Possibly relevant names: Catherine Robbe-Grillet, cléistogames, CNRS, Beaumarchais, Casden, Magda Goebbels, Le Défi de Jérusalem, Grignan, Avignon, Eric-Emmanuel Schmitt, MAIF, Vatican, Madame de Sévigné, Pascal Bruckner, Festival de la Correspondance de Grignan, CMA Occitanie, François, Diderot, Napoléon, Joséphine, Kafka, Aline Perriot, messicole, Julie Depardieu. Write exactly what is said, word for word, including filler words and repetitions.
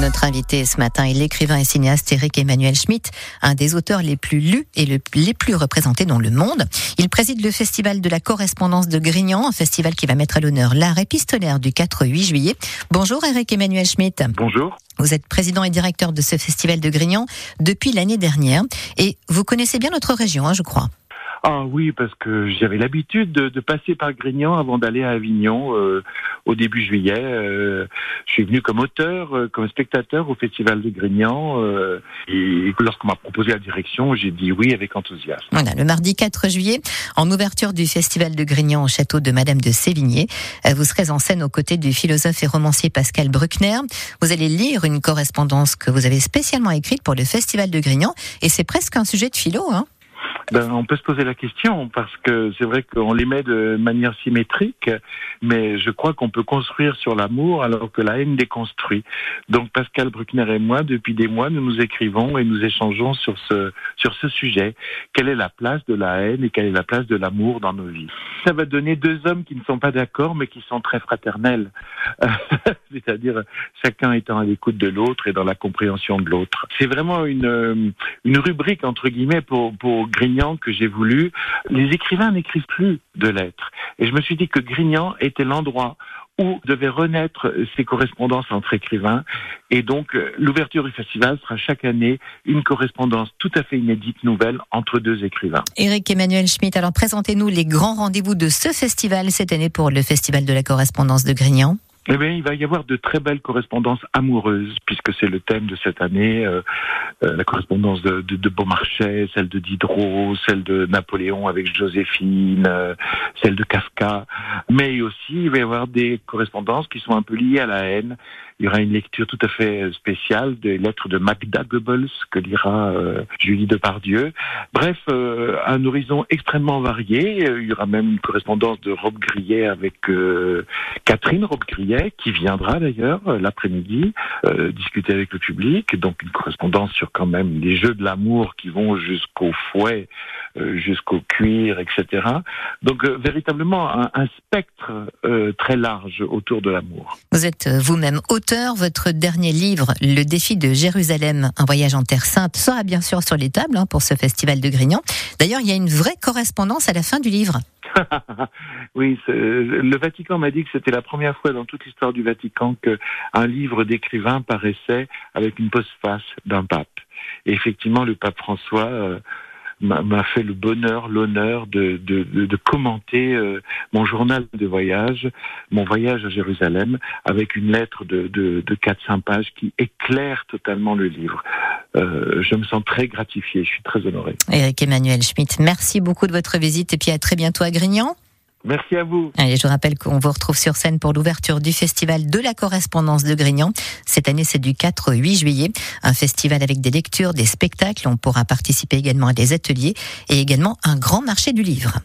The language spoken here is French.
Notre invité ce matin est l'écrivain et cinéaste Eric-Emmanuel Schmitt, un des auteurs les plus lus et le, les plus représentés dans le monde. Il préside le Festival de la Correspondance de Grignan, un festival qui va mettre à l'honneur l'art épistolaire du quatre au huit juillet. Bonjour Eric-Emmanuel Schmitt. Bonjour. Vous êtes président et directeur de ce festival de Grignan depuis l'année dernière et vous connaissez bien notre région, hein, je crois. Ah oui, parce que j'avais l'habitude de, de passer par Grignan avant d'aller à Avignon euh, au début juillet. Euh, je suis venu comme auteur, euh, comme spectateur au Festival de Grignan. Euh, et lorsqu'on m'a proposé la direction, j'ai dit oui avec enthousiasme. Voilà, le mardi quatre juillet, en ouverture du Festival de Grignan au château de Madame de Sévigné, vous serez en scène aux côtés du philosophe et romancier Pascal Bruckner. Vous allez lire une correspondance que vous avez spécialement écrite pour le Festival de Grignan. Et c'est presque un sujet de philo, hein? Ben, on peut se poser la question, parce que c'est vrai qu'on les met de manière symétrique, mais je crois qu'on peut construire sur l'amour alors que la haine déconstruit. Donc Pascal Bruckner et moi, depuis des mois, nous nous écrivons et nous échangeons sur ce, sur ce sujet. Quelle est la place de la haine et quelle est la place de l'amour dans nos vies? Ça va donner deux hommes qui ne sont pas d'accord, mais qui sont très fraternels. C'est-à-dire, chacun étant à l'écoute de l'autre et dans la compréhension de l'autre. C'est vraiment une, une rubrique, entre guillemets, pour, pour Grignan, que j'ai voulu. Les écrivains n'écrivent plus de lettres. Et je me suis dit que Grignan était l'endroit où devaient renaître ces correspondances entre écrivains. Et donc, l'ouverture du festival sera chaque année une correspondance tout à fait inédite, nouvelle, entre deux écrivains. Eric-Emmanuel Schmitt, alors présentez-nous les grands rendez-vous de ce festival cette année pour le Festival de la Correspondance de Grignan. Eh bien, il va y avoir de très belles correspondances amoureuses, puisque c'est le thème de cette année. Euh, euh, la correspondance de, de, de Beaumarchais, celle de Diderot, celle de Napoléon avec Joséphine, euh, celle de Kafka. Mais aussi, il va y avoir des correspondances qui sont un peu liées à la haine. Il y aura une lecture tout à fait spéciale des lettres de Magda Goebbels que lira euh, Julie Depardieu. Bref, euh, un horizon extrêmement varié. Il y aura même une correspondance de Robbe-Grillet avec euh, Catherine Robbe-Grillet, qui viendra d'ailleurs l'après-midi euh, discuter avec le public. Donc une correspondance sur quand même les jeux de l'amour qui vont jusqu'au fouet, euh, jusqu'au cuir, et cetera. Donc euh, véritablement un, un spectre euh, très large autour de l'amour. Vous êtes vous-même auteur. Votre dernier livre, Le Défi de Jérusalem, un voyage en Terre Sainte, sera bien sûr sur les tables hein, pour ce festival de Grignan. D'ailleurs, il y a une vraie correspondance à la fin du livre. Oui, le Vatican m'a dit que c'était la première fois dans toute l'histoire du Vatican qu'un livre d'écrivain paraissait avec une postface d'un pape. Et effectivement, le pape François euh, m'a fait le bonheur, l'honneur de, de, de, de commenter euh, mon journal de voyage, mon voyage à Jérusalem, avec une lettre de, de, de quatre à cinq pages qui éclaire totalement le livre. Euh, je me sens très gratifié, je suis très honoré. Eric-Emmanuel Schmitt, merci beaucoup de votre visite et puis à très bientôt à Grignan. Merci à vous. Allez, je vous rappelle qu'on vous retrouve sur scène pour l'ouverture du Festival de la Correspondance de Grignan. Cette année, c'est du quatre au huit juillet. Un festival avec des lectures, des spectacles. On pourra participer également à des ateliers et également un grand marché du livre.